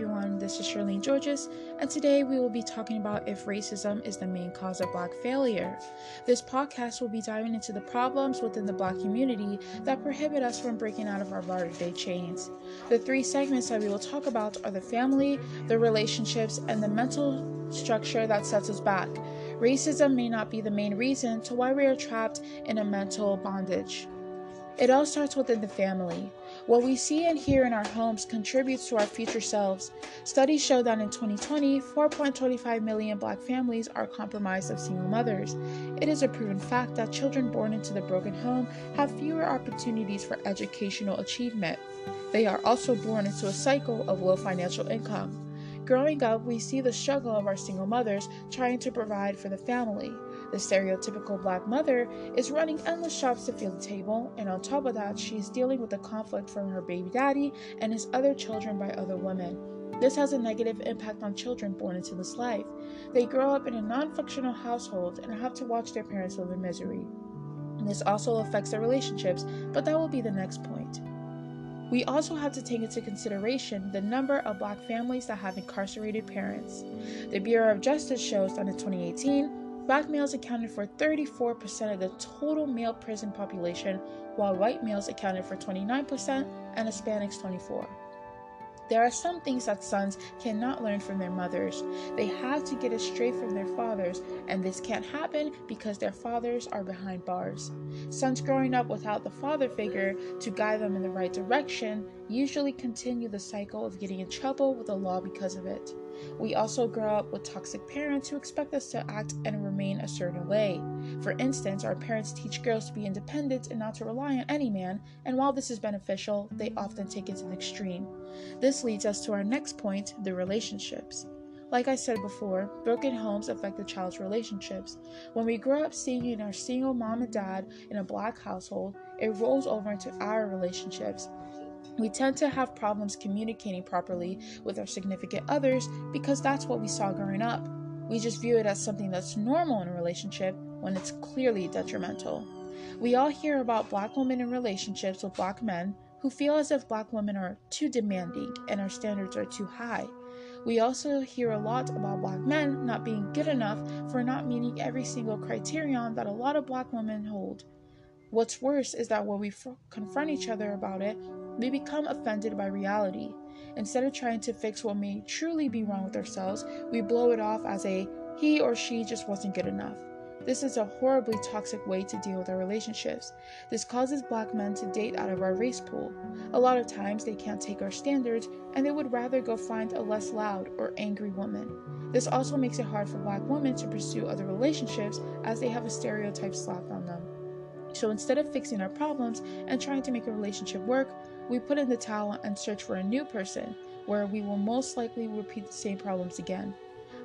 everyone, this is Shirlene Georges, and today we will be talking about if racism is the main cause of Black failure. This podcast will be diving into the problems within the Black community that prohibit us from breaking out of our modern-day chains. The three segments that we will talk about are the family, the relationships, and the mental structure that sets us back. Racism may not be the main reason to why we are trapped in a mental bondage. It all starts within the family. What we see and hear in our homes contributes to our future selves. Studies show that in 2020, 4.25 million Black families are comprised of single mothers. It is a proven fact that children born into the broken home have fewer opportunities for educational achievement. They are also born into a cycle of low financial income. Growing up, we see the struggle of our single mothers trying to provide for the family. The stereotypical Black mother is running endless shops to fill the table, and on top of that, she is dealing with the conflict from her baby daddy and his other children by other women. This has a negative impact on children born into this life. They grow up in a non-functional household and have to watch their parents live in misery. This also affects their relationships, but that will be the next point. We also have to take into consideration the number of Black families that have incarcerated parents. The Bureau of Justice shows that in 2018, Black males accounted for 34% of the total male prison population, while white males accounted for 29% and Hispanics 24%. There are some things that sons cannot learn from their mothers. They have to get it straight from their fathers, and this can't happen because their fathers are behind bars. Sons growing up without the father figure to guide them in the right direction usually continue the cycle of getting in trouble with the law because of it. We also grow up with toxic parents who expect us to act and remain a certain way. For instance, our parents teach girls to be independent and not to rely on any man, and while this is beneficial, they often take it to the extreme. This leads us to our next point, the relationships. Like I said before, broken homes affect the child's relationships. When we grow up seeing our single mom and dad in a Black household, it rolls over into our relationships. We tend to have problems communicating properly with our significant others because that's what we saw growing up. We just view it as something that's normal in a relationship when it's clearly detrimental. We all hear about Black women in relationships with Black men who feel as if Black women are too demanding and our standards are too high. We also hear a lot about Black men not being good enough for not meeting every single criterion that a lot of Black women hold. What's worse is that when we confront each other about it, we become offended by reality. Instead of trying to fix what may truly be wrong with ourselves, we blow it off as a he or she just wasn't good enough. This is a horribly toxic way to deal with our relationships. This causes Black men to date out of our race pool. A lot of times they can't take our standards and they would rather go find a less loud or angry woman. This also makes it hard for Black women to pursue other relationships as they have a stereotype slapped on them. So instead of fixing our problems and trying to make a relationship work, we put in the towel and search for a new person, where we will most likely repeat the same problems again.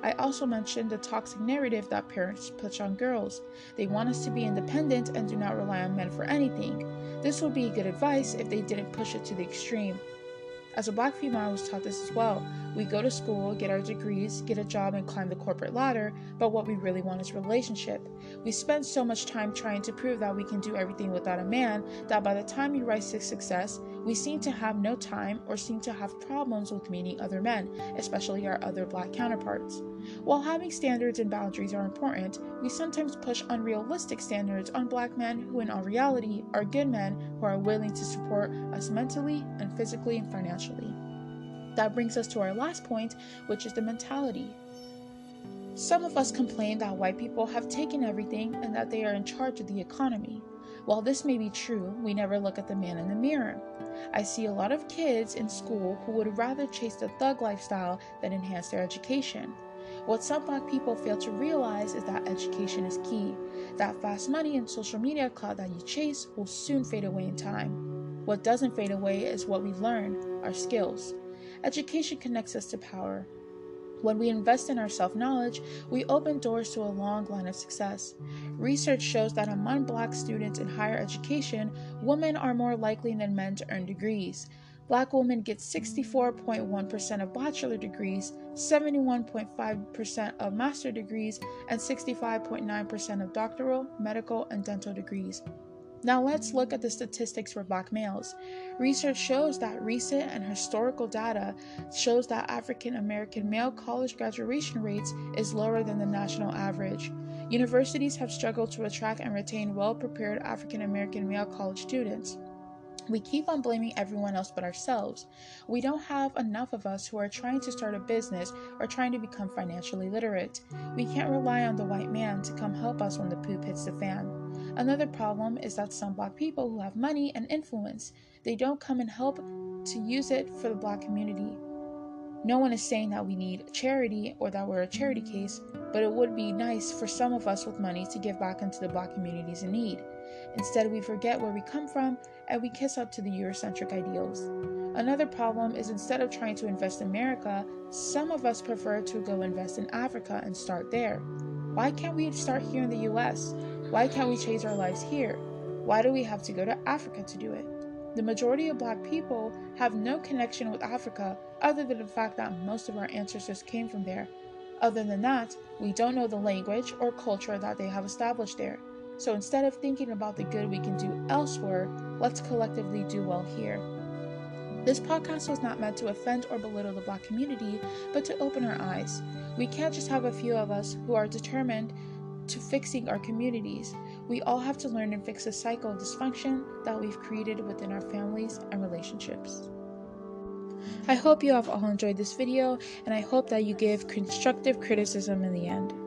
I also mentioned the toxic narrative that parents push on girls. They want us to be independent and do not rely on men for anything. This would be good advice if they didn't push it to the extreme. As a Black female, I was taught this as well. We go to school, get our degrees, get a job, and climb the corporate ladder, but what we really want is a relationship. We spend so much time trying to prove that we can do everything without a man that by the time we rise to success, we seem to have no time or seem to have problems with meeting other men, especially our other Black counterparts. While having standards and boundaries are important, we sometimes push unrealistic standards on Black men who in all reality are good men who are willing to support us mentally and physically and financially. That brings us to our last point, which is the mentality. Some of us complain that white people have taken everything and that they are in charge of the economy. While this may be true, we never look at the man in the mirror. I see a lot of kids in school who would rather chase the thug lifestyle than enhance their education. What some Black people fail to realize is that education is key. That fast money and social media clout that you chase will soon fade away in time. What doesn't fade away is what we learn, our skills. Education connects us to power. When we invest in our self-knowledge, we open doors to a long line of success. Research shows that among Black students in higher education, women are more likely than men to earn degrees. Black women get 64.1% of bachelor degrees, 71.5% of master degrees, and 65.9% of doctoral, medical, and dental degrees. Now let's look at the statistics for Black males. Research shows that recent and historical data shows that African American male college graduation rates is lower than the national average. Universities have struggled to attract and retain well-prepared African American male college students. We keep on blaming everyone else but ourselves. We don't have enough of us who are trying to start a business or trying to become financially literate. We can't rely on the white man to come help us when the poop hits the fan. Another problem is that some Black people who have money and influence, they don't come and help to use it for the Black community. No one is saying that we need charity or that we're a charity case, but it would be nice for some of us with money to give back into the Black communities in need. Instead, we forget where we come from and we kiss up to the Eurocentric ideals. Another problem is instead of trying to invest in America, some of us prefer to go invest in Africa and start there. Why can't we start here in the US? Why can't we change our lives here? Why do we have to go to Africa to do it? The majority of Black people have no connection with Africa other than the fact that most of our ancestors came from there. Other than that, we don't know the language or culture that they have established there. So instead of thinking about the good we can do elsewhere, let's collectively do well here. This podcast was not meant to offend or belittle the Black community, but to open our eyes. We can't just have a few of us who are determined to fixing our communities. We all have to learn and fix the cycle of dysfunction that we've created within our families and relationships. I hope you have all enjoyed this video, and I hope that you give constructive criticism in the end.